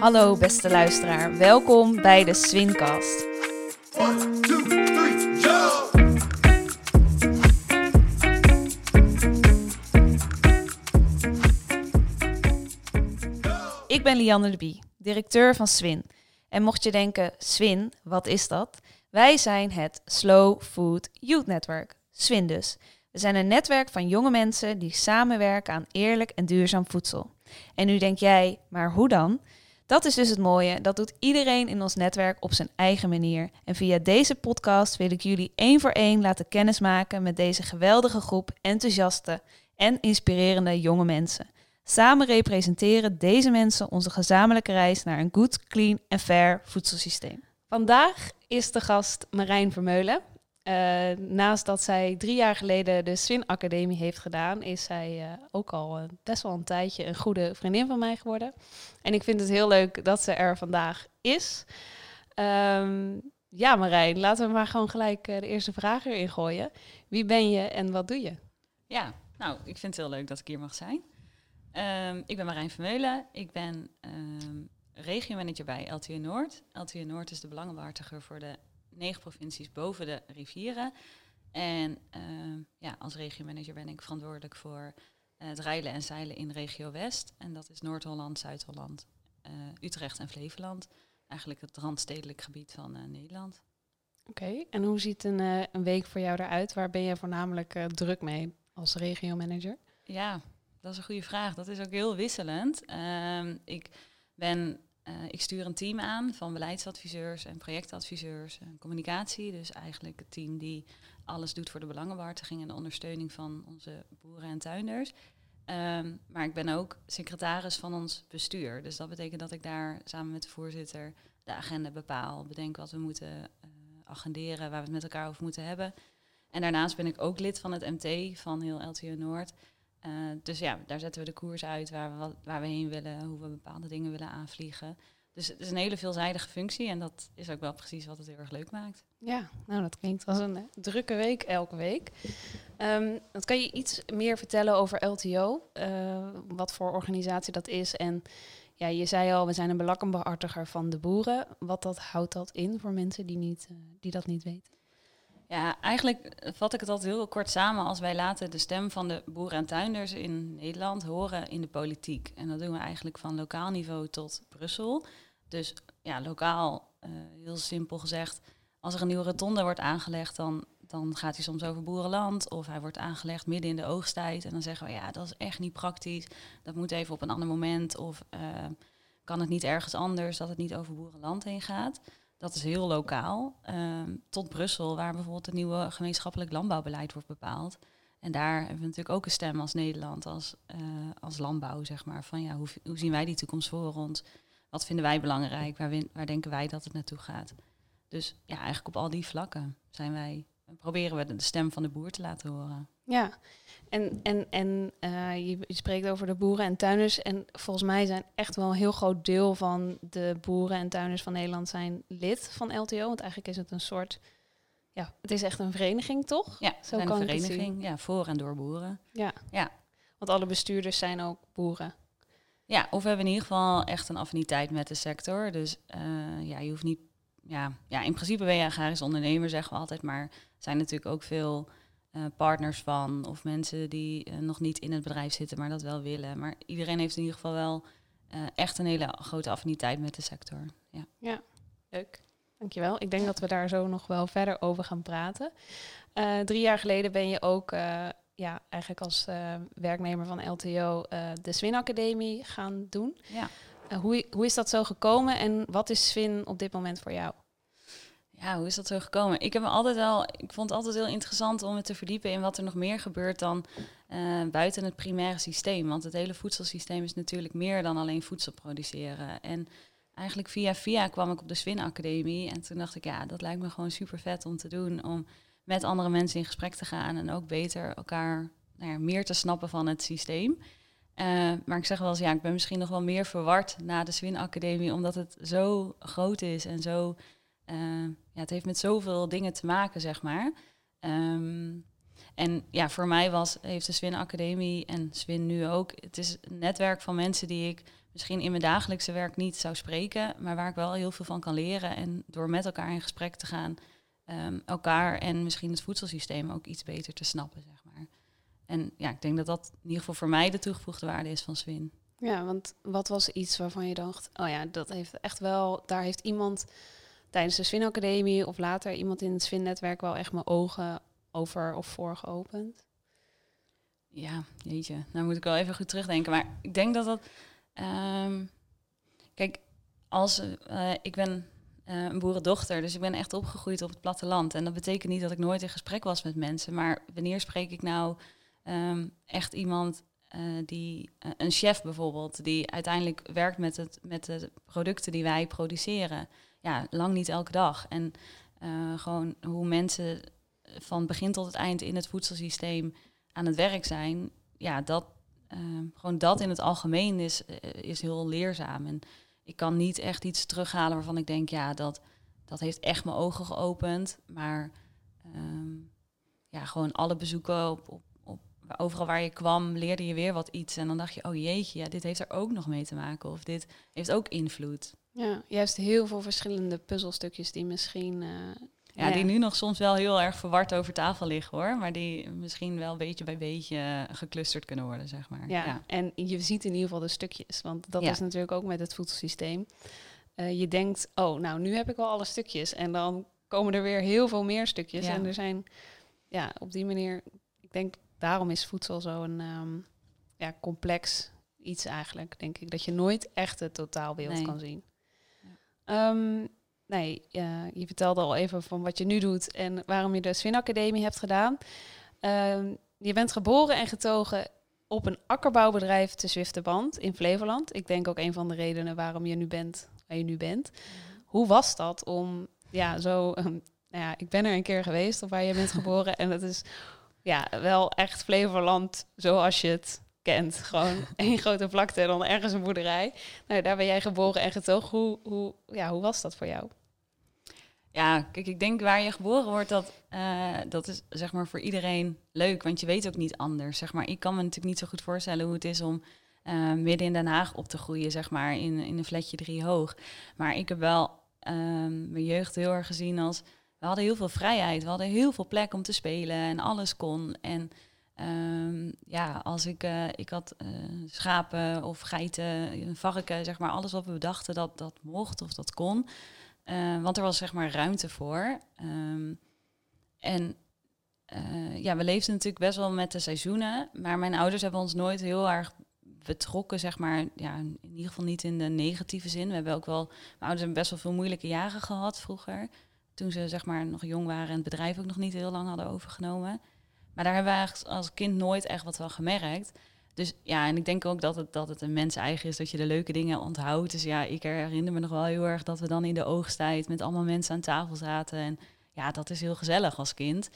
Hallo beste luisteraar, welkom bij de SWINcast. 1, 2, 3, go! Ik ben Lianne de Bie, directeur van SWIN. En mocht je denken, SWIN, wat is dat? Wij zijn het Slow Food Youth Network, SWIN dus. We zijn een netwerk van jonge mensen die samenwerken aan eerlijk en duurzaam voedsel. En nu denk jij, maar hoe dan? Dat is dus het mooie, dat doet iedereen in ons netwerk op zijn eigen manier. En via deze podcast wil ik jullie 1 voor 1 laten kennismaken met deze geweldige groep enthousiaste en inspirerende jonge mensen. Samen representeren deze mensen onze gezamenlijke reis naar een good, clean en fair voedselsysteem. Vandaag is de gast Marijn Vermeulen. Naast dat zij 3 jaar geleden de SFYN-academie heeft gedaan, is zij ook al best wel een tijdje een goede vriendin van mij geworden. En ik vind het heel leuk dat ze er vandaag is. Ja Marijn, laten we maar gewoon gelijk de eerste vraag erin gooien. Wie ben je en wat doe je? Ja, nou, ik vind het heel leuk dat ik hier mag zijn. Ik ben Marijn Vermeulen. Ik ben regiomanager bij LTO Noord. LTO Noord is de belangenbehartiger voor de 9 provincies boven de rivieren. En als regiomanager ben ik verantwoordelijk voor het reilen en zeilen in regio West. En dat is Noord-Holland, Zuid-Holland, Utrecht en Flevoland. Eigenlijk het randstedelijk gebied van Nederland. Oké, en hoe ziet een week voor jou eruit? Waar ben je voornamelijk druk mee als regiomanager? Ja, dat is een goede vraag. Dat is ook heel wisselend. Ik stuur een team aan van beleidsadviseurs en projectadviseurs en communicatie. Dus eigenlijk het team die alles doet voor de belangenbehartiging en de ondersteuning van onze boeren en tuinders. Maar ik ben ook secretaris van ons bestuur. Dus dat betekent dat ik daar samen met de voorzitter de agenda bepaal. Bedenk wat we moeten agenderen, waar we het met elkaar over moeten hebben. En daarnaast ben ik ook lid van het MT van heel LTO Noord. Dus ja, daar zetten we de koers uit waar we heen willen, hoe we bepaalde dingen willen aanvliegen. Dus het is een hele veelzijdige functie en dat is ook wel precies wat het heel erg leuk maakt. Ja, nou dat klinkt als een drukke week elke week. Dan kan je iets meer vertellen over LTO, wat voor organisatie dat is. En ja, je zei al, we zijn een belangenbehartiger van de boeren. Houdt dat in voor mensen die dat niet weten? Ja, eigenlijk vat ik het altijd heel kort samen als wij laten de stem van de boeren en tuinders in Nederland horen in de politiek. En dat doen we eigenlijk van lokaal niveau tot Brussel. Dus ja, lokaal, heel simpel gezegd, als er een nieuwe rotonde wordt aangelegd, dan gaat hij soms over boerenland. Of hij wordt aangelegd midden in de oogsttijd. En dan zeggen we, ja, dat is echt niet praktisch. Dat moet even op een ander moment. Of kan het niet ergens anders dat het niet over boerenland heen gaat. Dat is heel lokaal, tot Brussel, waar bijvoorbeeld het nieuwe gemeenschappelijk landbouwbeleid wordt bepaald. En daar hebben we natuurlijk ook een stem als Nederland, als landbouw, zeg maar. Van ja, hoe zien wij die toekomst voor ons? Wat vinden wij belangrijk? Waar denken wij dat het naartoe gaat? Dus ja, eigenlijk op al die vlakken proberen we de stem van de boer te laten horen. Ja, en je spreekt over de boeren en tuinders. En volgens mij zijn echt wel een heel groot deel van de boeren en tuinders van Nederland zijn lid van LTO. Want eigenlijk is het een soort, ja, het is echt een vereniging, toch? Ja, zo kan een vereniging, ja, voor en door boeren. Ja, want alle bestuurders zijn ook boeren. Ja, of we hebben in ieder geval echt een affiniteit met de sector. Dus je hoeft niet, ja, in principe ben je agrarisch ondernemer, zeggen we altijd. Maar zijn natuurlijk ook veel partners van of mensen die nog niet in het bedrijf zitten, maar dat wel willen. Maar iedereen heeft in ieder geval wel echt een hele grote affiniteit met de sector. Ja, leuk. Dankjewel. Ik denk dat we daar zo nog wel verder over gaan praten. 3 jaar geleden ben je ook eigenlijk als werknemer van LTO de SFYN-academie gaan doen. Ja. Hoe is dat zo gekomen en wat is SFYN op dit moment voor jou? Ja, hoe is dat zo gekomen? Ik vond het altijd heel interessant om me te verdiepen in wat er nog meer gebeurt dan buiten het primaire systeem. Want het hele voedselsysteem is natuurlijk meer dan alleen voedsel produceren. En eigenlijk via kwam ik op de SFYN-academie en toen dacht ik, ja, dat lijkt me gewoon super vet om te doen. Om met andere mensen in gesprek te gaan en ook beter elkaar meer te snappen van het systeem. Maar ik zeg wel eens, ja, ik ben misschien nog wel meer verward na de SFYN-academie, omdat het zo groot is en zo... het heeft met zoveel dingen te maken, zeg maar. En ja, voor mij heeft de SWIN-academie en SWIN nu ook... Het is een netwerk van mensen die ik misschien in mijn dagelijkse werk niet zou spreken... maar waar ik wel heel veel van kan leren. En door met elkaar in gesprek te gaan... elkaar en misschien het voedselsysteem ook iets beter te snappen, zeg maar. En ja, ik denk dat dat in ieder geval voor mij de toegevoegde waarde is van SWIN. Ja, want wat was iets waarvan je dacht... oh ja, dat heeft echt wel... daar heeft iemand tijdens de SWIN-academie... of later iemand in het SWIN-netwerk wel echt mijn ogen... over of voor geopend? Ja, jeetje. Nou moet ik wel even goed terugdenken. Maar ik denk dat dat... Kijk, ik ben een boerendochter... dus ik ben echt opgegroeid op het platteland. En dat betekent niet dat ik nooit in gesprek was met mensen. Maar wanneer spreek ik nou echt iemand... een chef bijvoorbeeld... die uiteindelijk werkt met de producten die wij produceren. Ja, lang niet elke dag. En gewoon hoe mensen... van begin tot het eind in het voedselsysteem aan het werk zijn, ja, gewoon dat in het algemeen is heel leerzaam. En ik kan niet echt iets terughalen waarvan ik denk, ja, dat heeft echt mijn ogen geopend. Maar ja, gewoon alle bezoeken, op overal waar je kwam, leerde je weer wat iets. En dan dacht je, oh jeetje, ja, dit heeft er ook nog mee te maken. Of dit heeft ook invloed. Ja, juist heel veel verschillende puzzelstukjes die misschien... Ja, die nu nog soms wel heel erg verward over tafel liggen, hoor. Maar die misschien wel beetje bij beetje geclusterd kunnen worden, zeg maar. Ja, ja. En je ziet in ieder geval de stukjes. Want dat is natuurlijk ook met het voedselsysteem. Je denkt, oh, nou, nu heb ik wel alle stukjes. En dan komen er weer heel veel meer stukjes. Ja. En er zijn, ja, op die manier... Ik denk, daarom is voedsel zo'n complex iets eigenlijk, denk ik. Dat je nooit echt het totaalbeeld kan zien. Ja. Je vertelde al even van wat je nu doet en waarom je de SWIN-academie hebt gedaan. Je bent geboren en getogen op een akkerbouwbedrijf te Swifterbant in Flevoland. Ik denk ook een van de redenen waarom je nu bent waar je nu bent. Hoe was dat om, ik ben er een keer geweest of waar je bent geboren en dat is wel echt Flevoland zoals je het kent. Gewoon één grote vlakte en dan ergens een boerderij. Nou, daar ben jij geboren en getogen. Hoe was dat voor jou? Ja, kijk, ik denk waar je geboren wordt, dat is zeg maar voor iedereen leuk, want je weet ook niet anders. Zeg maar, ik kan me natuurlijk niet zo goed voorstellen hoe het is om midden in Den Haag op te groeien, zeg maar, in een flatje 3 hoog. Maar ik heb wel mijn jeugd heel erg gezien als, we hadden heel veel vrijheid, we hadden heel veel plek om te spelen en alles kon. En als ik had schapen of geiten, varken, zeg maar, alles wat we bedachten dat mocht of dat kon. Want er was zeg maar ruimte voor. We leefden natuurlijk best wel met de seizoenen. Maar mijn ouders hebben ons nooit heel erg betrokken, zeg maar. Ja, in ieder geval niet in de negatieve zin. We hebben ook wel, mijn ouders hebben best wel veel moeilijke jaren gehad vroeger. Toen ze zeg maar nog jong waren en het bedrijf ook nog niet heel lang hadden overgenomen. Maar daar hebben we als kind nooit echt wat van gemerkt. Dus ja, en ik denk ook dat het een mens eigen is, dat je de leuke dingen onthoudt. Dus ja, ik herinner me nog wel heel erg dat we dan in de oogsttijd met allemaal mensen aan tafel zaten. En ja, dat is heel gezellig als kind.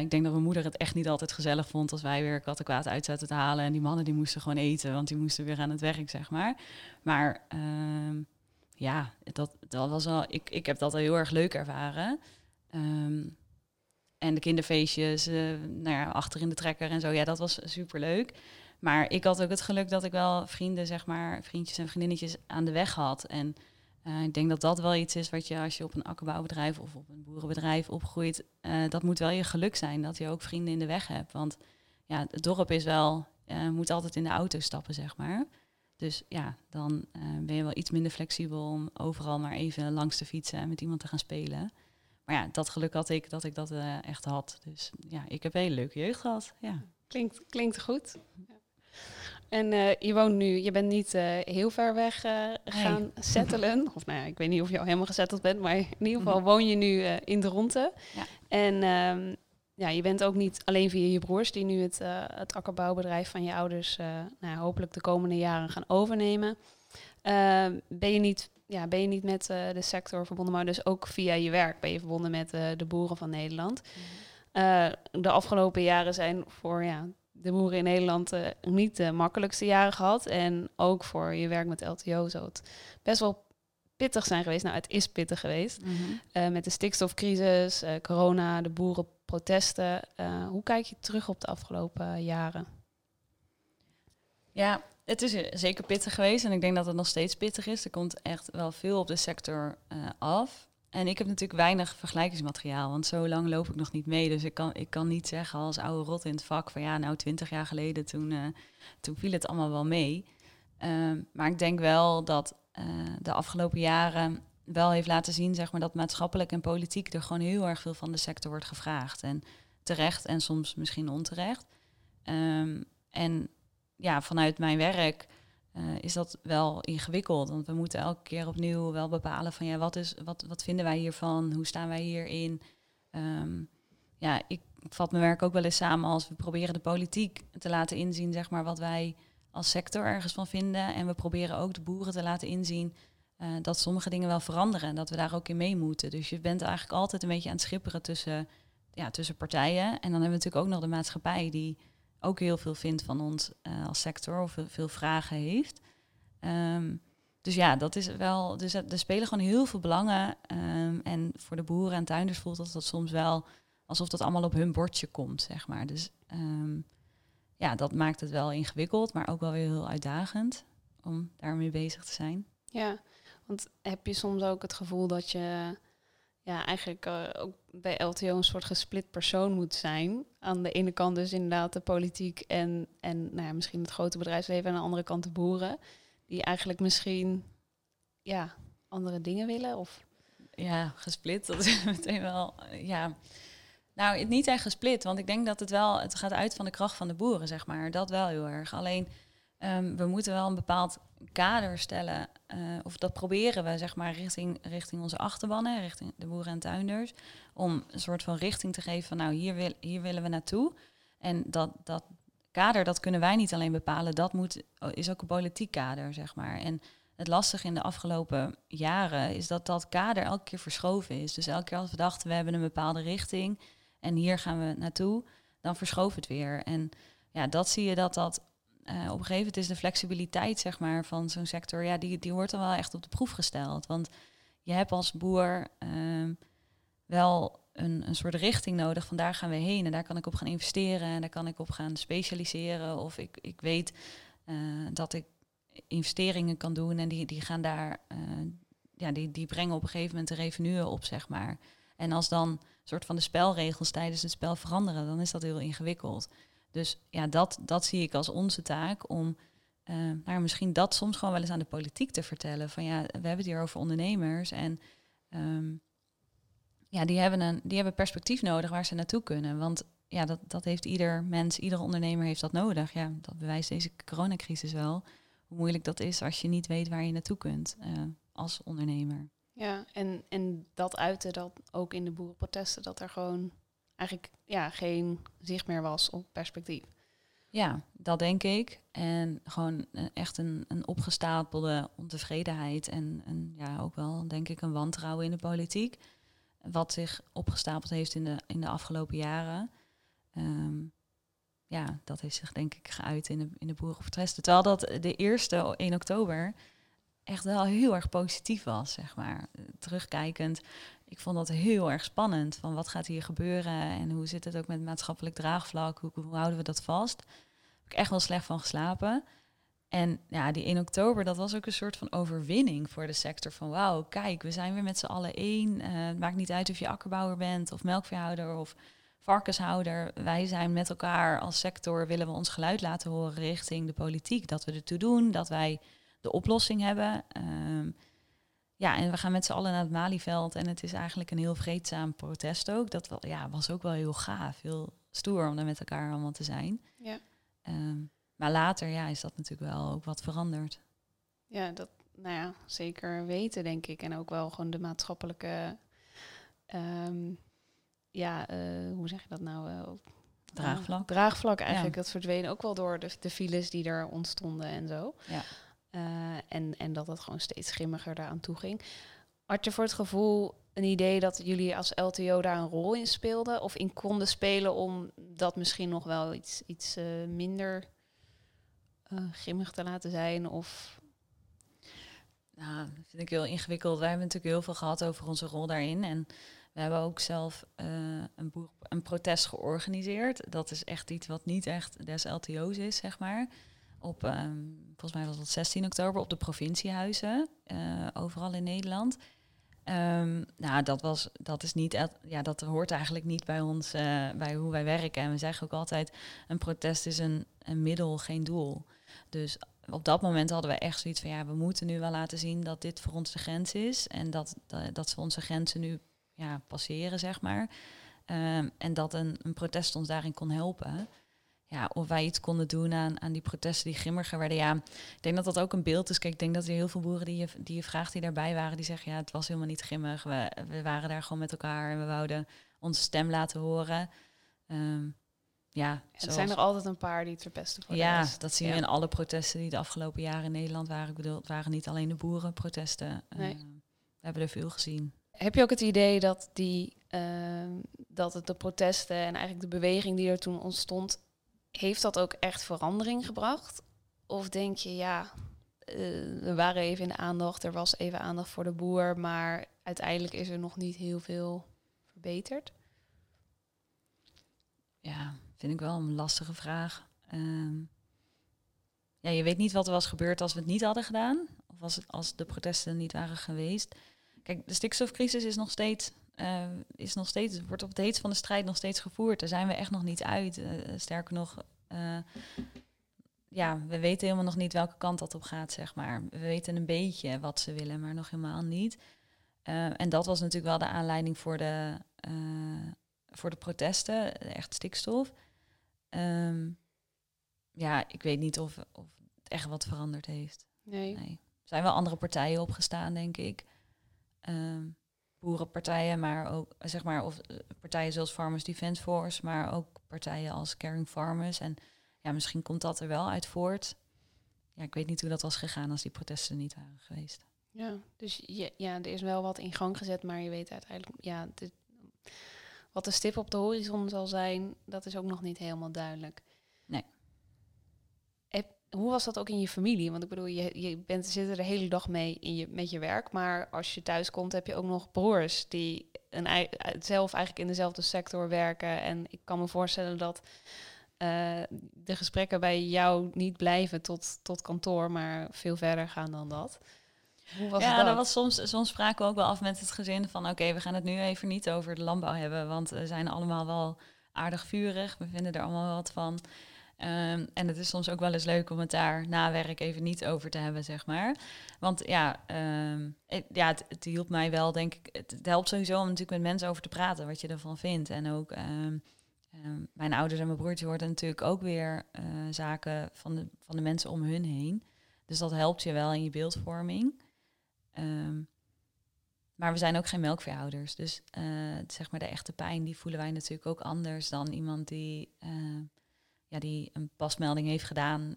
Ik denk dat mijn moeder het echt niet altijd gezellig vond als wij weer kattenkwaad uit zaten te halen. En die mannen die moesten gewoon eten, want die moesten weer aan het werk, zeg maar. Maar dat was al. Ik heb dat al heel erg leuk ervaren. En de kinderfeestjes, achter in de trekker en zo. Ja, dat was superleuk. Maar ik had ook het geluk dat ik wel vrienden, zeg maar, vriendjes en vriendinnetjes aan de weg had. En ik denk dat dat wel iets is wat je, als je op een akkerbouwbedrijf of op een boerenbedrijf opgroeit, dat moet wel je geluk zijn dat je ook vrienden in de weg hebt. Want ja, het dorp is wel, moet altijd in de auto stappen, zeg maar. Dus ja, dan ben je wel iets minder flexibel om overal maar even langs te fietsen en met iemand te gaan spelen. Maar ja, dat geluk had ik, dat ik dat echt had. Dus ja, ik heb een hele leuke jeugd gehad. Ja. Klinkt goed. Ja. En je woont nu, je bent niet heel ver weg gaan settelen. Of nou ja, ik weet niet of je al helemaal gesetteld bent, maar in ieder geval woon je nu in de Ronte. Ja. En je bent ook niet alleen via je broers die nu het akkerbouwbedrijf van je ouders hopelijk de komende jaren gaan overnemen. Ben je niet met de sector verbonden, maar dus ook via je werk ben je verbonden met de boeren van Nederland. De afgelopen jaren zijn voor de boeren in Nederland niet de makkelijkste jaren gehad. En ook voor je werk met LTO zou het best wel pittig zijn geweest. Nou, het is pittig geweest. Met de stikstofcrisis, corona, de boeren protesten. Hoe kijk je terug op de afgelopen jaren? Ja, het is zeker pittig geweest en ik denk dat het nog steeds pittig is. Er komt echt wel veel op de sector af. En ik heb natuurlijk weinig vergelijkingsmateriaal, want zo lang loop ik nog niet mee. Dus ik kan niet zeggen als oude rot in het vak van 20 jaar geleden, toen viel het allemaal wel mee. Maar ik denk wel dat de afgelopen jaren wel heeft laten zien, dat maatschappelijk en politiek er gewoon heel erg veel van de sector wordt gevraagd. En terecht en soms misschien onterecht. En ja, vanuit mijn werk is dat wel ingewikkeld. Want we moeten elke keer opnieuw wel bepalen van wat vinden wij hiervan? Hoe staan wij hierin? Ik vat mijn werk ook wel eens samen als we proberen de politiek te laten inzien, wat wij als sector ergens van vinden. En we proberen ook de boeren te laten inzien dat sommige dingen wel veranderen en dat we daar ook in mee moeten. Dus je bent eigenlijk altijd een beetje aan het schipperen tussen partijen. En dan hebben we natuurlijk ook nog de maatschappij die ook heel veel vindt van ons als sector of veel vragen heeft. Dat is wel. Dus er spelen gewoon heel veel belangen. En voor de boeren en tuinders voelt dat soms wel alsof dat allemaal op hun bordje komt, Dus dat maakt het wel ingewikkeld, maar ook wel weer heel uitdagend om daarmee bezig te zijn. Ja, want heb je soms ook het gevoel dat je eigenlijk ook bij LTO een soort gesplit persoon moet zijn? Aan de ene kant dus inderdaad de politiek en misschien het grote bedrijfsleven en aan de andere kant de boeren. Die eigenlijk misschien andere dingen willen? Of? Ja, gesplit, dat is meteen wel... Ja. Nou, niet echt gesplit, want ik denk dat het gaat uit van de kracht van de boeren, Dat wel heel erg. Alleen, we moeten wel een bepaald kader stellen. Of dat proberen we, richting onze achterbannen, richting de boeren en tuinders. Om een soort van richting te geven van, hier willen we naartoe. En dat kader, dat kunnen wij niet alleen bepalen. Dat is ook een politiek kader, En het lastige in de afgelopen jaren is dat dat kader elke keer verschoven is. Dus elke keer als we dachten, we hebben een bepaalde richting en hier gaan we naartoe, dan verschoof het weer. En ja, dat zie je dat op een gegeven moment is de flexibiliteit van zo'n sector, die wordt dan wel echt op de proef gesteld. Want je hebt als boer wel een soort richting nodig van daar gaan we heen en daar kan ik op gaan investeren en daar kan ik op gaan specialiseren. Of ik weet dat ik investeringen kan doen en die gaan daar, die brengen op een gegeven moment de revenuen op, En als dan soort van de spelregels tijdens het spel veranderen, dan is dat heel ingewikkeld. Dus dat zie ik als onze taak om misschien dat soms gewoon wel eens aan de politiek te vertellen. Van we hebben het hier over ondernemers en die hebben perspectief nodig waar ze naartoe kunnen. Want dat heeft ieder mens, iedere ondernemer heeft dat nodig. Ja, dat bewijst deze coronacrisis wel. Hoe moeilijk dat is als je niet weet waar je naartoe kunt als ondernemer. Ja, en dat uiten dat ook in de boerenprotesten, dat er gewoon eigenlijk geen zicht meer was op perspectief. Ja, dat denk ik. En gewoon echt een opgestapelde ontevredenheid en ook wel, denk ik, een wantrouwen in de politiek. Wat zich opgestapeld heeft in de afgelopen jaren. Dat heeft zich denk ik geuit in de boerenprotesten. Terwijl dat de eerste 1 oktober... echt wel heel erg positief was, Terugkijkend, ik vond dat heel erg spannend. Van wat gaat hier gebeuren en hoe zit het ook met maatschappelijk draagvlak? Hoe houden we dat vast? Heb ik echt wel slecht van geslapen. En die 1 oktober, dat was ook een soort van overwinning voor de sector. Van wauw, kijk, we zijn weer met z'n allen één. Het maakt niet uit of je akkerbouwer bent of melkveehouder of varkenshouder. Wij zijn met elkaar als sector, willen we ons geluid laten horen richting de politiek. Dat we ertoe doen, dat wij de oplossing hebben. En we gaan met z'n allen naar het Malieveld. En het is eigenlijk een heel vreedzaam protest ook. Dat was ook wel heel gaaf. Heel stoer om er met elkaar allemaal te zijn. Ja. Maar later is dat natuurlijk wel ook wat veranderd. Ja, dat zeker weten, denk ik. En ook wel gewoon de maatschappelijke... hoe zeg je dat nou... Draagvlak eigenlijk. Ja. Dat verdween ook wel door de files die er ontstonden en zo. Ja. En dat het gewoon steeds schimmiger daaraan toe ging. Had je voor het gevoel een idee dat jullie als LTO daar een rol in speelden? Of in konden spelen om dat misschien nog wel iets minder grimmig te laten zijn? Of... Nou, dat vind ik heel ingewikkeld. Wij hebben natuurlijk heel veel gehad over onze rol daarin. En we We hebben ook zelf een protest georganiseerd. Dat is echt iets wat niet echt des LTO's is, zeg maar. Op, volgens mij was dat 16 oktober, op de provinciehuizen, overal in Nederland. Nou, dat is niet, ja, dat hoort eigenlijk niet bij ons, bij hoe wij werken. En we zeggen ook altijd, een protest is een middel, geen doel. Dus op dat moment hadden we echt zoiets van, ja, we moeten nu wel laten zien dat dit voor ons de grens is. En dat ze onze grenzen nu passeren, zeg maar. En dat een protest ons daarin kon helpen. Ja, of wij iets konden doen aan die protesten die grimmiger werden. Ja, ik denk dat dat ook een beeld is. Kijk, ik denk dat er heel veel boeren die je vraagt die daarbij waren, die zeggen, ja, het was helemaal niet grimmig. We waren daar gewoon met elkaar en we wouden onze stem laten horen. Het zijn er altijd een paar die het verpesten worden. Ja, dat zien we in alle protesten die de afgelopen jaren in Nederland waren. Ik bedoel, het waren niet alleen de boerenprotesten. Nee. We hebben er veel gezien. Heb je ook het idee dat dat het de protesten en eigenlijk de beweging die er toen ontstond, heeft dat ook echt verandering gebracht? Of denk je, we waren even in de aandacht, er was even aandacht voor de boer, maar uiteindelijk is er nog niet heel veel verbeterd? Ja, vind ik wel een lastige vraag. Je weet niet wat er was gebeurd als we het niet hadden gedaan. Of als de protesten niet waren geweest. Kijk, de stikstofcrisis is nog steeds... wordt op het heetst van de strijd nog steeds gevoerd. Daar zijn we echt nog niet uit. Sterker nog, we weten helemaal nog niet welke kant dat op gaat, zeg maar. We weten een beetje wat ze willen, maar nog helemaal niet. En dat was natuurlijk wel de aanleiding voor de protesten, echt stikstof. Ik weet niet of het echt wat veranderd heeft. Nee. Er zijn wel andere partijen opgestaan, denk ik. Boerenpartijen, maar ook zeg maar, of partijen zoals Farmers Defense Force, maar ook partijen als Caring Farmers. En ja, misschien komt dat er wel uit voort. Ja, ik weet niet hoe dat was gegaan als die protesten niet waren geweest. Ja, dus er is wel wat in gang gezet, maar je weet uiteindelijk, wat de stip op de horizon zal zijn, dat is ook nog niet helemaal duidelijk. Nee. Hoe was dat ook in je familie? Want ik bedoel, je zit er de hele dag mee met je werk. Maar als je thuis komt, heb je ook nog broers die zelf eigenlijk in dezelfde sector werken. En ik kan me voorstellen dat de gesprekken bij jou niet blijven tot kantoor, maar veel verder gaan dan dat. Hoe was dat? Soms spraken we ook wel af met het gezin van oké, we gaan het nu even niet over de landbouw hebben. Want we zijn allemaal wel aardig vurig. We vinden er allemaal wat van. En het is soms ook wel eens leuk om het daar na werk even niet over te hebben, zeg maar. Want het hielp mij wel, denk ik. Het helpt sowieso om natuurlijk met mensen over te praten, wat je ervan vindt. En ook mijn ouders en mijn broertje hoorden natuurlijk ook weer zaken van de mensen om hun heen. Dus dat helpt je wel in je beeldvorming. Maar we zijn ook geen melkveehouders. Dus zeg maar de echte pijn, die voelen wij natuurlijk ook anders dan iemand die... die een pasmelding heeft gedaan,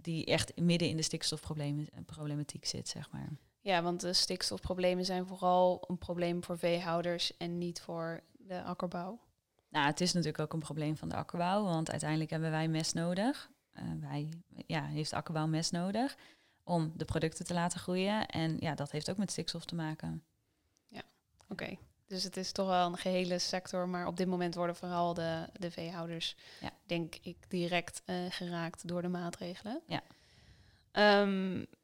die echt midden in de stikstofproblematiek zit, zeg maar. Ja, want de stikstofproblemen zijn vooral een probleem voor veehouders en niet voor de akkerbouw. Nou, het is natuurlijk ook een probleem van de akkerbouw, want uiteindelijk hebben wij mest nodig. Heeft de akkerbouw mest nodig om de producten te laten groeien. En ja, dat heeft ook met stikstof te maken. Ja, oké. Dus het is toch wel een gehele sector, maar op dit moment worden vooral de veehouders, denk ik, direct geraakt door de maatregelen. Ja.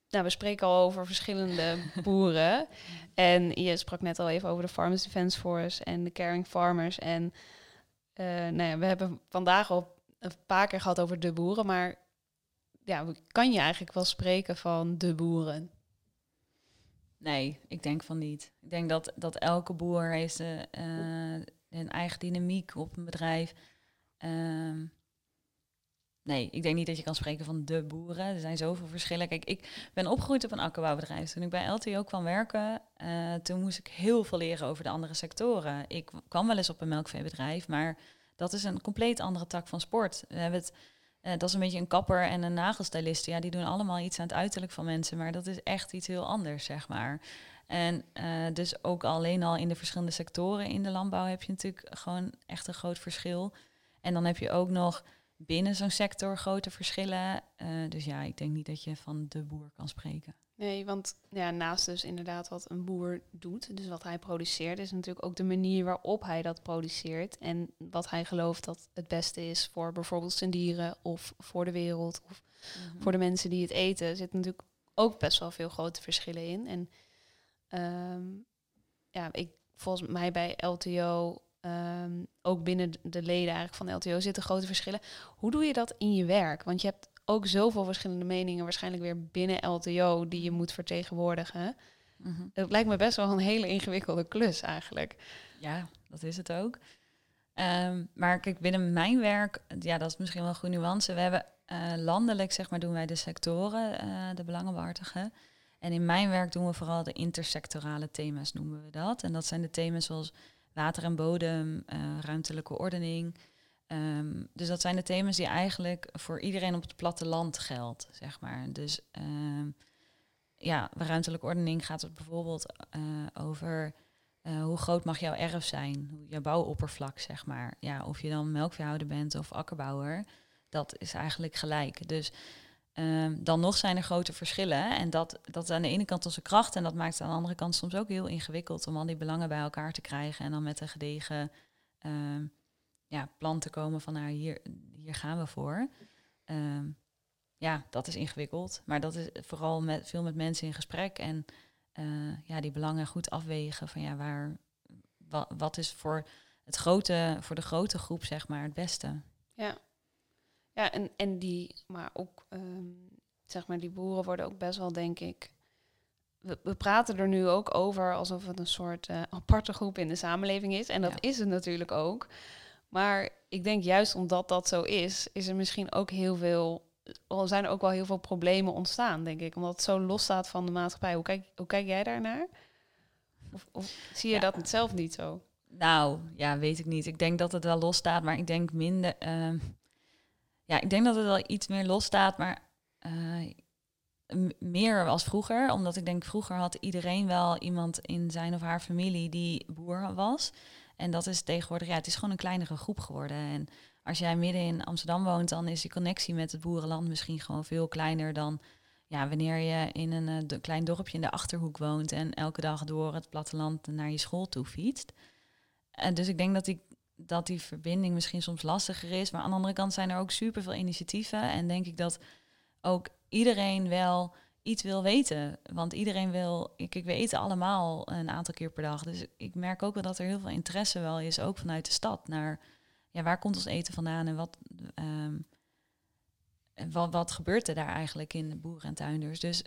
We spreken al over verschillende boeren. En je sprak net al even over de Farmers Defense Force en de Caring Farmers. En we hebben vandaag al een paar keer gehad over de boeren, maar kan je eigenlijk wel spreken van de boeren? Nee, ik denk van niet. Ik denk dat elke boer heeft een eigen dynamiek op een bedrijf. Nee, ik denk niet dat je kan spreken van de boeren. Er zijn zoveel verschillen. Kijk, ik ben opgegroeid op een akkerbouwbedrijf. Toen ik bij LTO kwam werken, toen moest ik heel veel leren over de andere sectoren. Ik kwam wel eens op een melkveebedrijf, maar dat is een compleet andere tak van sport. We hebben het... dat is een beetje een kapper en een nagelstylist. Ja, die doen allemaal iets aan het uiterlijk van mensen. Maar dat is echt iets heel anders, zeg maar. En dus ook alleen al in de verschillende sectoren in de landbouw heb je natuurlijk gewoon echt een groot verschil. En dan heb je ook nog binnen zo'n sector grote verschillen. Dus ik denk niet dat je van de boer kan spreken. Nee, want ja, naast dus inderdaad wat een boer doet, dus wat hij produceert, is natuurlijk ook de manier waarop hij dat produceert en wat hij gelooft dat het beste is voor bijvoorbeeld zijn dieren of voor de wereld of voor de mensen die het eten. Er zit natuurlijk ook best wel veel grote verschillen in. En volgens mij bij LTO, ook binnen de leden eigenlijk van LTO zitten grote verschillen. Hoe doe je dat in je werk? Want je hebt ook zoveel verschillende meningen waarschijnlijk weer binnen LTO die je moet vertegenwoordigen. Mm-hmm. Dat lijkt me best wel een hele ingewikkelde klus eigenlijk. Ja, dat is het ook. Maar kijk, binnen mijn werk, ja, dat is misschien wel een goede nuance. We hebben landelijk, zeg maar, doen wij de sectoren, de belangenbehartigen. En in mijn werk doen we vooral de intersectorale thema's, noemen we dat. En dat zijn de thema's zoals water en bodem, ruimtelijke ordening. Dus dat zijn de thema's die eigenlijk voor iedereen op het platteland geldt, zeg maar. Dus ruimtelijke ordening gaat het bijvoorbeeld over hoe groot mag jouw erf zijn, jouw bouwoppervlak, zeg maar. Ja, of je dan melkveehouder bent of akkerbouwer, dat is eigenlijk gelijk. Dus dan nog zijn er grote verschillen. En dat is aan de ene kant onze kracht en dat maakt het aan de andere kant soms ook heel ingewikkeld om al die belangen bij elkaar te krijgen en dan met een gedegen plan te komen van nou, hier gaan we voor. Dat is ingewikkeld. Maar dat is vooral veel met mensen in gesprek en die belangen goed afwegen van ja, wat is voor de grote groep, zeg maar, het beste. Ja. Ja, en die boeren worden ook best wel, denk ik... We praten er nu ook over alsof het een soort aparte groep in de samenleving is. En dat is het natuurlijk ook. Maar ik denk juist omdat dat zo is, is er misschien ook heel veel... zijn er ook wel heel veel problemen ontstaan, denk ik. Omdat het zo los staat van de maatschappij. Hoe kijk jij daarnaar? Of zie je dat zelf niet zo? Nou, ja, weet ik niet. Ik denk dat het wel los staat, maar ik denk minder... ik denk dat het wel iets meer losstaat, maar meer als vroeger. Omdat ik denk, vroeger had iedereen wel iemand in zijn of haar familie die boer was. En dat is tegenwoordig, het is gewoon een kleinere groep geworden. En als jij midden in Amsterdam woont, dan is die connectie met het boerenland misschien gewoon veel kleiner dan... ja, wanneer je in een klein dorpje in de Achterhoek woont en elke dag door het platteland naar je school toe fietst. Dus ik denk dat die verbinding misschien soms lastiger is. Maar aan de andere kant zijn er ook superveel initiatieven. En denk ik dat ook iedereen wel iets wil weten. Want iedereen wil... We eten allemaal een aantal keer per dag. Dus ik merk ook wel dat er heel veel interesse wel is, ook vanuit de stad, naar waar komt ons eten vandaan en wat gebeurt er daar eigenlijk in de boeren en tuinders. Dus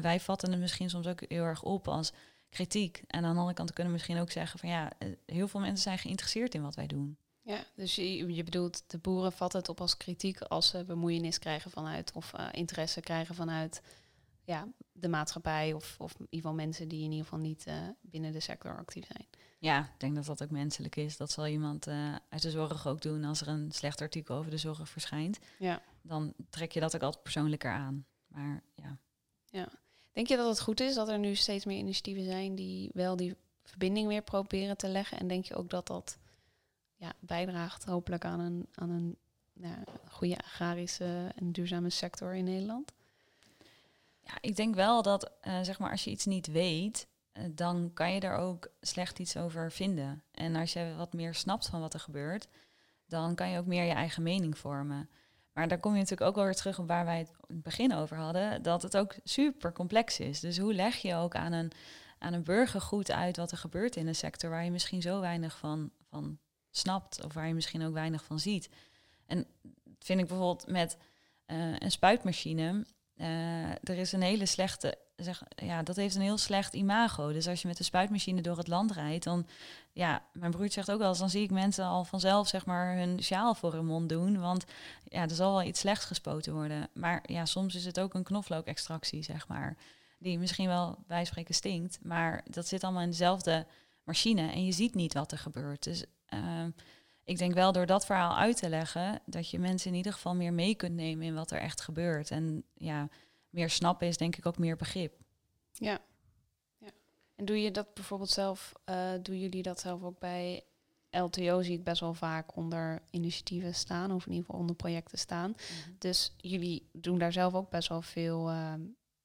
wij vatten het misschien soms ook heel erg op als... kritiek. En aan de andere kant kunnen we misschien ook zeggen van heel veel mensen zijn geïnteresseerd in wat wij doen. Ja, dus je bedoelt, de boeren vatten het op als kritiek als ze bemoeienis krijgen vanuit of interesse krijgen vanuit de maatschappij of in ieder geval mensen die in ieder geval niet binnen de sector actief zijn. Ja, ik denk dat dat ook menselijk is. Dat zal iemand uit de zorg ook doen als er een slecht artikel over de zorg verschijnt. Ja. Dan trek je dat ook altijd persoonlijker aan. Maar ja. Ja. Denk je dat het goed is dat er nu steeds meer initiatieven zijn die wel die verbinding weer proberen te leggen? En denk je ook dat dat bijdraagt hopelijk aan een goede agrarische en duurzame sector in Nederland? Ja, ik denk wel dat als je iets niet weet, dan kan je daar ook slecht iets over vinden. En als je wat meer snapt van wat er gebeurt, dan kan je ook meer je eigen mening vormen. Maar daar kom je natuurlijk ook alweer terug op waar wij het in het begin over hadden, dat het ook super complex is. Dus hoe leg je ook aan een burger goed uit wat er gebeurt in een sector waar je misschien zo weinig van snapt of waar je misschien ook weinig van ziet. En dat vind ik bijvoorbeeld met een spuitmachine. Er is een hele slechte... dat heeft een heel slecht imago. Dus als je met de spuitmachine door het land rijdt, dan... ja, mijn broertje zegt ook wel eens, dan zie ik mensen al vanzelf, zeg maar, hun sjaal voor hun mond doen. Want er zal wel iets slechts gespoten worden. Maar soms is het ook een knoflookextractie, zeg maar. Die misschien wel, wij spreken, stinkt. Maar dat zit allemaal in dezelfde machine. En je ziet niet wat er gebeurt. Dus ik denk wel door dat verhaal uit te leggen, dat je mensen in ieder geval meer mee kunt nemen in wat er echt gebeurt. En meer snappen is denk ik ook meer begrip. Ja. Ja. En doe je dat bijvoorbeeld zelf, doen jullie dat zelf ook bij LTO? Zie ik best wel vaak onder initiatieven staan, of in ieder geval onder projecten staan. Mm-hmm. Dus jullie doen daar zelf ook best wel veel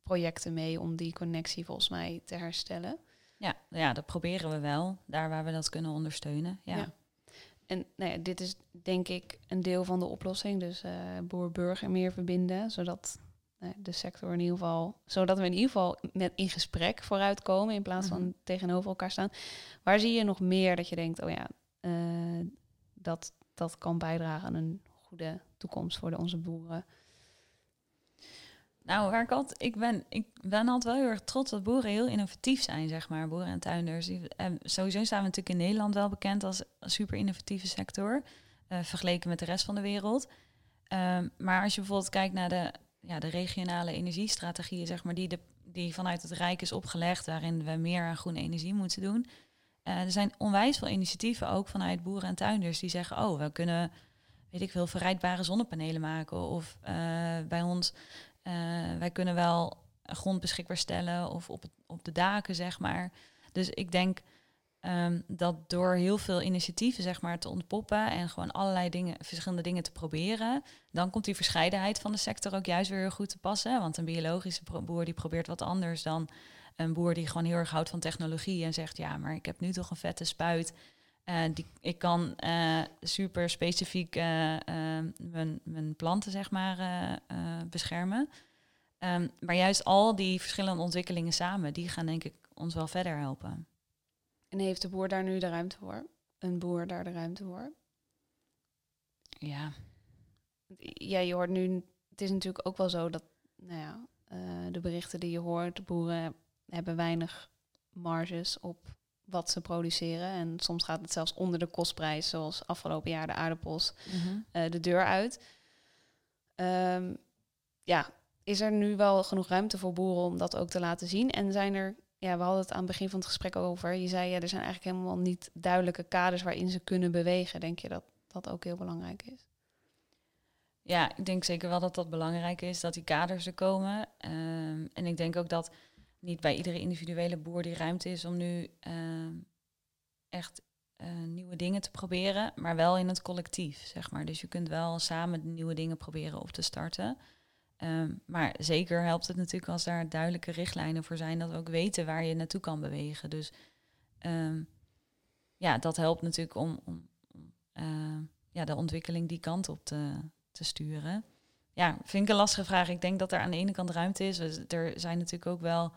projecten mee om die connectie volgens mij te herstellen. Ja, dat proberen we wel. Daar waar we dat kunnen ondersteunen. Ja. En nou ja, dit is denk ik een deel van de oplossing. Dus boer-burger meer verbinden, zodat de sector in ieder geval, zodat we in ieder geval met in gesprek vooruitkomen in plaats van tegenover elkaar staan. Waar zie je nog meer dat je denkt, dat kan bijdragen aan een goede toekomst voor onze boeren? Nou, waar ik ben altijd wel heel erg trots dat boeren heel innovatief zijn, zeg maar, boeren en tuinders. En sowieso staan we natuurlijk in Nederland wel bekend als een super innovatieve sector, vergeleken met de rest van de wereld. Maar als je bijvoorbeeld kijkt naar de regionale energiestrategieën, zeg maar, die vanuit het Rijk is opgelegd, waarin we meer aan groene energie moeten doen. Er zijn onwijs veel initiatieven ook vanuit boeren en tuinders die zeggen, oh, we kunnen, weet ik veel, verrijdbare zonnepanelen maken. Of bij ons, wij kunnen wel grond beschikbaar stellen of op de daken, zeg maar. Dus ik denk dat door heel veel initiatieven, zeg maar, te ontpoppen en gewoon allerlei dingen, verschillende dingen te proberen, dan komt die verscheidenheid van de sector ook juist weer heel goed te passen. Want een biologische boer die probeert wat anders dan een boer die gewoon heel erg houdt van technologie en zegt, ja, maar ik heb nu toch een vette spuit. Ik kan super specifiek mijn planten, zeg maar, beschermen. Maar juist al die verschillende ontwikkelingen samen, die gaan denk ik ons wel verder helpen. En heeft de boer daar nu de ruimte voor? Een boer daar de ruimte voor? Ja. Ja, je hoort nu, het is natuurlijk ook wel zo dat, nou ja, de berichten die je hoort, de boeren hebben weinig marges op wat ze produceren. En soms gaat het zelfs onder de kostprijs, zoals afgelopen jaar de aardappels, de deur uit. Is er nu wel genoeg ruimte voor boeren om dat ook te laten zien? En zijn er, ja, we hadden het aan het begin van het gesprek over, je zei, ja, er zijn eigenlijk helemaal niet duidelijke kaders waarin ze kunnen bewegen. Denk je dat dat ook heel belangrijk is? Ja, ik denk zeker wel dat dat belangrijk is, dat die kaders er komen. En ik denk ook dat niet bij iedere individuele boer die ruimte is om nu echt nieuwe dingen te proberen, maar wel in het collectief, zeg maar. Dus je kunt wel samen nieuwe dingen proberen op te starten. Maar zeker helpt het natuurlijk als daar duidelijke richtlijnen voor zijn, dat we ook weten waar je naartoe kan bewegen. Dus dat helpt natuurlijk om de ontwikkeling die kant op te sturen. Ja, vind ik een lastige vraag. Ik denk dat er aan de ene kant ruimte is. Er zijn natuurlijk ook wel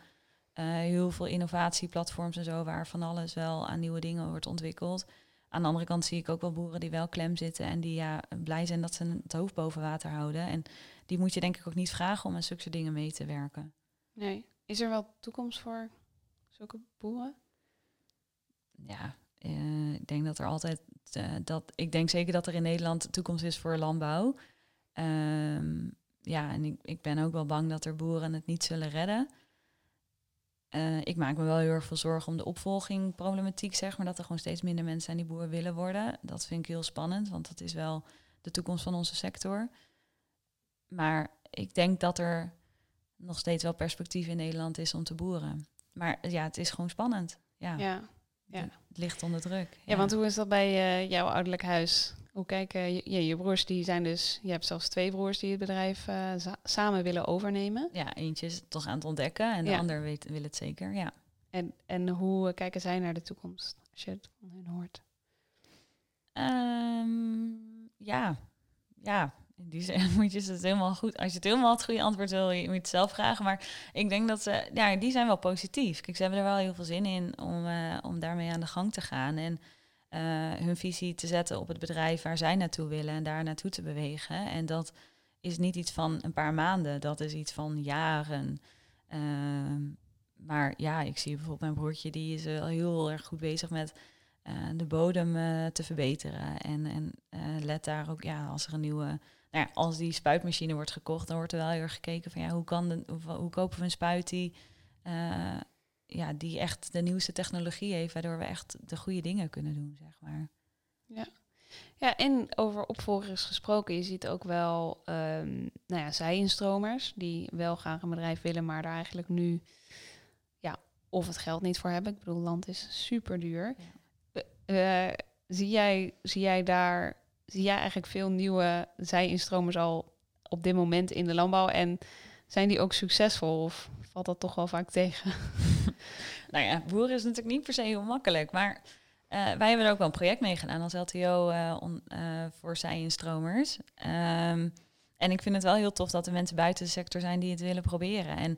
heel veel innovatieplatforms en zo, waar van alles wel aan nieuwe dingen wordt ontwikkeld. Aan de andere kant zie ik ook wel boeren die wel klem zitten en die blij zijn dat ze het hoofd boven water houden. En die moet je denk ik ook niet vragen om aan zulke dingen mee te werken. Nee. Is er wel toekomst voor zulke boeren? Ja, ik denk dat er altijd... ik denk zeker dat er in Nederland toekomst is voor landbouw. En ik ben ook wel bang dat er boeren het niet zullen redden. Ik maak me wel heel erg veel zorgen om de opvolgingproblematiek, zeg maar. Dat er gewoon steeds minder mensen zijn die boer willen worden. Dat vind ik heel spannend, want dat is wel de toekomst van onze sector. Maar ik denk dat er nog steeds wel perspectief in Nederland is om te boeren. Maar ja, het is gewoon spannend. Ja. Het ligt onder druk. Ja, want hoe is dat bij jouw ouderlijk huis? Hoe kijken je broers, die zijn dus... Je hebt zelfs 2 broers die het bedrijf samen willen overnemen. Ja, eentje is toch aan het ontdekken en de ander wil het zeker, ja. En hoe kijken zij naar de toekomst, als je het van hen hoort? In die zin moet je het helemaal goed... Als je het helemaal het goede antwoord wil, moet je het zelf vragen. Maar ik denk dat ze... Ja, die zijn wel positief. Kijk, ze hebben er wel heel veel zin in om daarmee aan de gang te gaan. En hun visie te zetten op het bedrijf waar zij naartoe willen en daar naartoe te bewegen. En dat is niet iets van een paar maanden, dat is iets van jaren. Maar ja, ik zie bijvoorbeeld mijn broertje, die is wel heel erg goed bezig met de bodem te verbeteren. En let daar ook, ja, als er een nieuwe... Nou ja, als die spuitmachine wordt gekocht, dan wordt er wel heel erg gekeken van, ja, hoe kopen we een spuit die... die echt de nieuwste technologie heeft, waardoor we echt de goede dingen kunnen doen, zeg maar. Ja, ja, en over opvolgers gesproken, je ziet ook wel zij-instromers die wel graag een bedrijf willen, maar daar eigenlijk nu, ja, of het geld niet voor hebben. Ik bedoel, land is super duur. Ja. Zie jij eigenlijk veel nieuwe zij-instromers al op dit moment in de landbouw en zijn die ook succesvol of valt dat toch wel vaak tegen. Nou ja, boeren is natuurlijk niet per se heel makkelijk. Maar wij hebben er ook wel een project mee gedaan als LTO voor zij-instromers. En ik vind het wel heel tof dat er mensen buiten de sector zijn die het willen proberen. En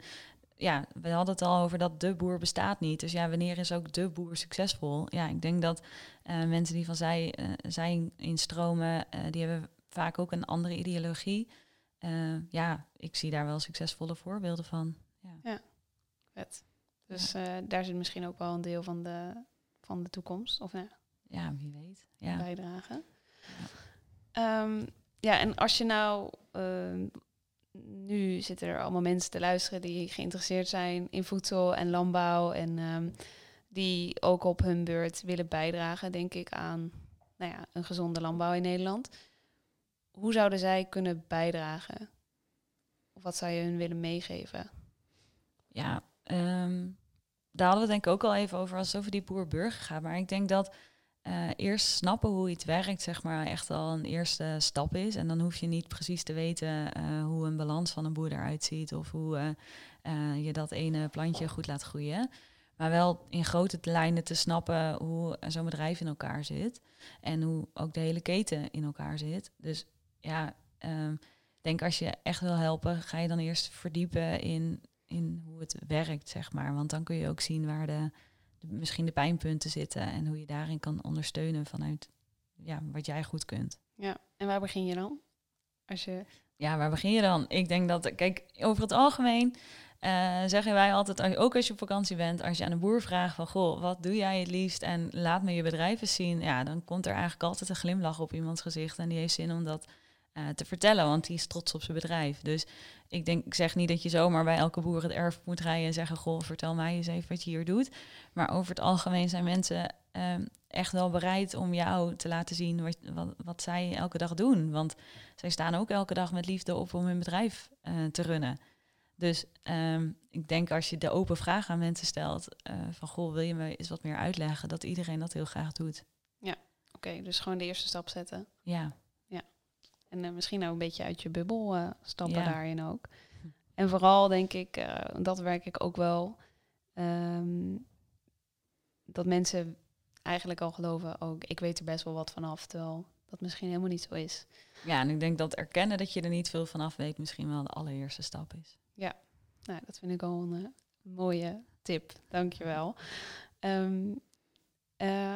ja, we hadden het al over dat de boer bestaat niet. Dus ja, wanneer is ook de boer succesvol? Ja, ik denk dat mensen die van zij-instromen, die hebben vaak ook een andere ideologie. Ja, ik zie daar wel succesvolle voorbeelden van. Ja, vet. Dus ja. Daar zit misschien ook wel een deel van de toekomst, of nou? Ja, wie weet. Ja. Bijdragen. Ja. Ja, en als je nou... Nu zitten er allemaal mensen te luisteren die geïnteresseerd zijn in voedsel en landbouw. En die ook op hun beurt willen bijdragen, denk ik, aan een gezonde landbouw in Nederland. Hoe zouden zij kunnen bijdragen? Of wat zou je hun willen meegeven? Ja, daar hadden we denk ik ook al even over als het over die boer-burger gaat. Maar ik denk dat eerst snappen hoe iets werkt, zeg maar, echt al een eerste stap is. En dan hoef je niet precies te weten hoe een balans van een boer eruit ziet of hoe je dat ene plantje goed laat groeien. Maar wel in grote lijnen te snappen hoe zo'n bedrijf in elkaar zit en hoe ook de hele keten in elkaar zit. Dus ja, denk als je echt wil helpen, ga je dan eerst verdiepen in hoe het werkt, zeg maar. Want dan kun je ook zien waar misschien de pijnpunten zitten en hoe je daarin kan ondersteunen vanuit wat jij goed kunt. Ja, en waar begin je dan? Waar begin je dan? Ik denk dat, kijk, over het algemeen zeggen wij altijd, ook als je op vakantie bent, als je aan de boer vraagt van, goh, wat doe jij het liefst en laat me je bedrijf eens zien, ja, dan komt er eigenlijk altijd een glimlach op iemands gezicht en die heeft zin om dat te vertellen, want die is trots op zijn bedrijf. Dus ik zeg niet dat je zomaar bij elke boer het erf moet rijden en zeggen, goh, vertel mij eens even wat je hier doet. Maar over het algemeen zijn mensen echt wel bereid om jou te laten zien wat zij elke dag doen. Want zij staan ook elke dag met liefde op om hun bedrijf te runnen. Dus ik denk als je de open vraag aan mensen stelt, van goh, wil je me eens wat meer uitleggen, dat iedereen dat heel graag doet. Ja, oké, dus gewoon de eerste stap zetten. Ja. En misschien ook een beetje uit je bubbel stappen daarin ook. En vooral denk ik, dat werk ik ook wel, dat mensen eigenlijk al geloven, ik weet er best wel wat vanaf, terwijl dat misschien helemaal niet zo is. Ja, en ik denk dat erkennen dat je er niet veel vanaf weet misschien wel de allereerste stap is. Ja, nou, dat vind ik al een mooie tip. Dankjewel.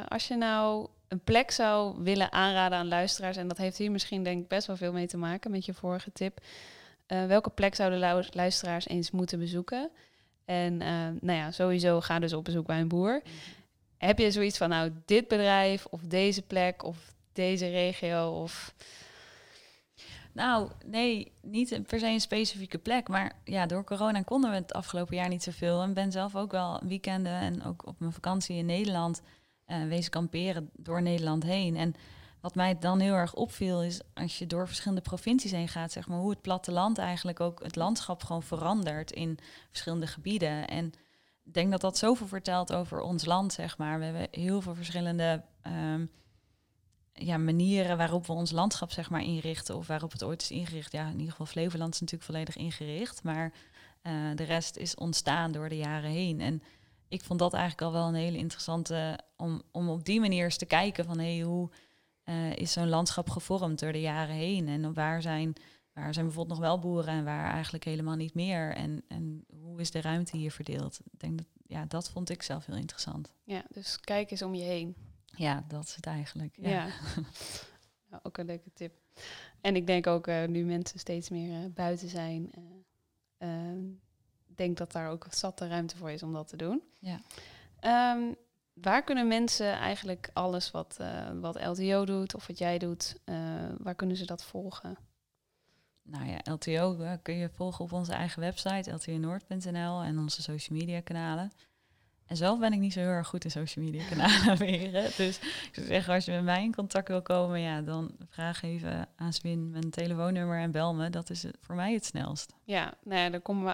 Als je nou een plek zou willen aanraden aan luisteraars, en dat heeft hier misschien denk ik best wel veel mee te maken met je vorige tip. Welke plek zouden luisteraars eens moeten bezoeken? En sowieso ga dus op bezoek bij een boer. Heb je zoiets van, nou, dit bedrijf of deze plek of deze regio of... Nou, nee, niet per se een specifieke plek. Maar ja, door corona konden we het afgelopen jaar niet zoveel. En ben zelf ook wel weekenden en ook op mijn vakantie in Nederland wezen kamperen door Nederland heen. En wat mij dan heel erg opviel is, als je door verschillende provincies heen gaat, zeg maar, hoe het platteland eigenlijk ook het landschap gewoon verandert in verschillende gebieden. En ik denk dat dat zoveel vertelt over ons land, zeg maar. We hebben heel veel verschillende manieren waarop we ons landschap, zeg maar, inrichten of waarop het ooit is ingericht. Ja, in ieder geval Flevoland is natuurlijk volledig ingericht, maar de rest is ontstaan door de jaren heen. En ik vond dat eigenlijk al wel een hele interessante om op die manier eens te kijken van hoe is zo'n landschap gevormd door de jaren heen en waar zijn bijvoorbeeld nog wel boeren en waar eigenlijk helemaal niet meer en hoe is de ruimte hier verdeeld. Ik denk dat dat vond ik zelf heel interessant. Ja, dus kijk eens om je heen. Ja, dat is het eigenlijk. Ja. Nou, ook een leuke tip. En ik denk ook nu mensen steeds meer buiten zijn. Denk dat daar ook zatte ruimte voor is om dat te doen. Ja. Waar kunnen mensen eigenlijk alles wat LTO doet of wat jij doet, waar kunnen ze dat volgen? Nou ja, LTO kun je volgen op onze eigen website, ltonoord.nl en onze social media kanalen. En zelf ben ik niet zo heel erg goed in social media kanalen weer. Dus ik zou zeggen, als je met mij in contact wil komen, dan vraag even aan SWIN mijn telefoonnummer en bel me. Dat is voor mij het snelst. Ja, nou ja, dan komen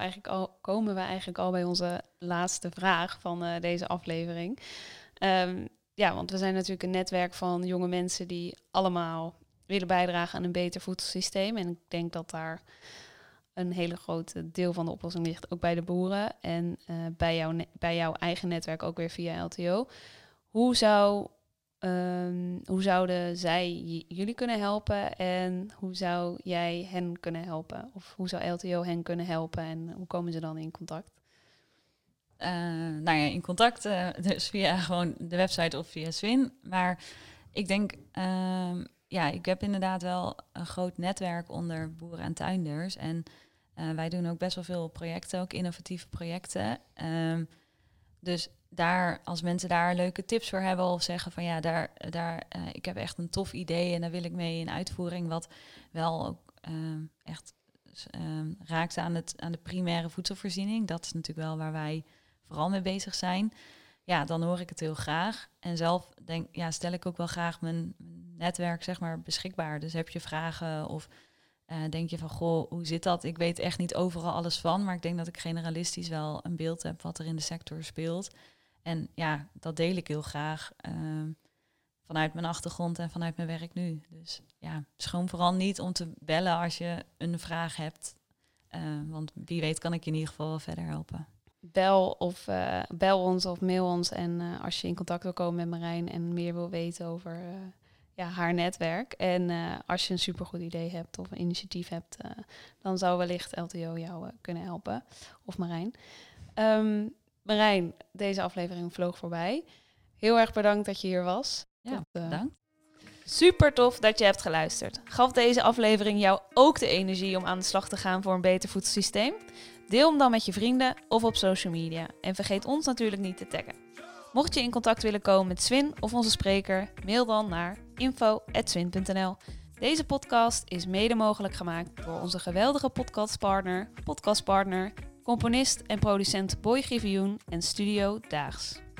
we eigenlijk al bij onze laatste vraag van deze aflevering. Want we zijn natuurlijk een netwerk van jonge mensen die allemaal willen bijdragen aan een beter voedselsysteem. En ik denk dat daar een hele grote deel van de oplossing ligt ook bij de boeren en bij jouw eigen netwerk ook weer via LTO. Hoe zouden zij jullie kunnen helpen en hoe zou jij hen kunnen helpen? Of hoe zou LTO hen kunnen helpen en hoe komen ze dan in contact? In contact dus via gewoon de website of via SWIN. Maar ik denk, ik heb inderdaad wel een groot netwerk onder boeren en tuinders. En wij doen ook best wel veel projecten, ook innovatieve projecten. Dus daar, als mensen daar leuke tips voor hebben of zeggen van ja, daar ik heb echt een tof idee en daar wil ik mee in uitvoering. Wat wel ook echt raakt aan de primaire voedselvoorziening. Dat is natuurlijk wel waar wij vooral mee bezig zijn. Ja, dan hoor ik het heel graag. En zelf stel ik ook wel graag mijn netwerk zeg maar beschikbaar. Dus heb je vragen of denk je van goh, hoe zit dat? Ik weet echt niet overal alles van, maar ik denk dat ik generalistisch wel een beeld heb wat er in de sector speelt. En ja, dat deel ik heel graag vanuit mijn achtergrond en vanuit mijn werk nu. Dus ja, schroom vooral niet om te bellen als je een vraag hebt. Want wie weet kan ik je in ieder geval wel verder helpen. Bel ons of mail ons. En als je in contact wil komen met Marijn en meer wil weten over haar netwerk. En als je een supergoed idee hebt of een initiatief hebt, dan zou wellicht LTO jou kunnen helpen. Of Marijn. Marijn, deze aflevering vloog voorbij. Heel erg bedankt dat je hier was. Ja, bedankt. Super tof dat je hebt geluisterd. Gaf deze aflevering jou ook de energie om aan de slag te gaan voor een beter voedselsysteem? Deel hem dan met je vrienden of op social media. En vergeet ons natuurlijk niet te taggen. Mocht je in contact willen komen met SWIN of onze spreker, mail dan naar info@swin.nl. Deze podcast is mede mogelijk gemaakt door onze geweldige podcastpartner, componist en producent Boy Griffioen en Studio Daagsch.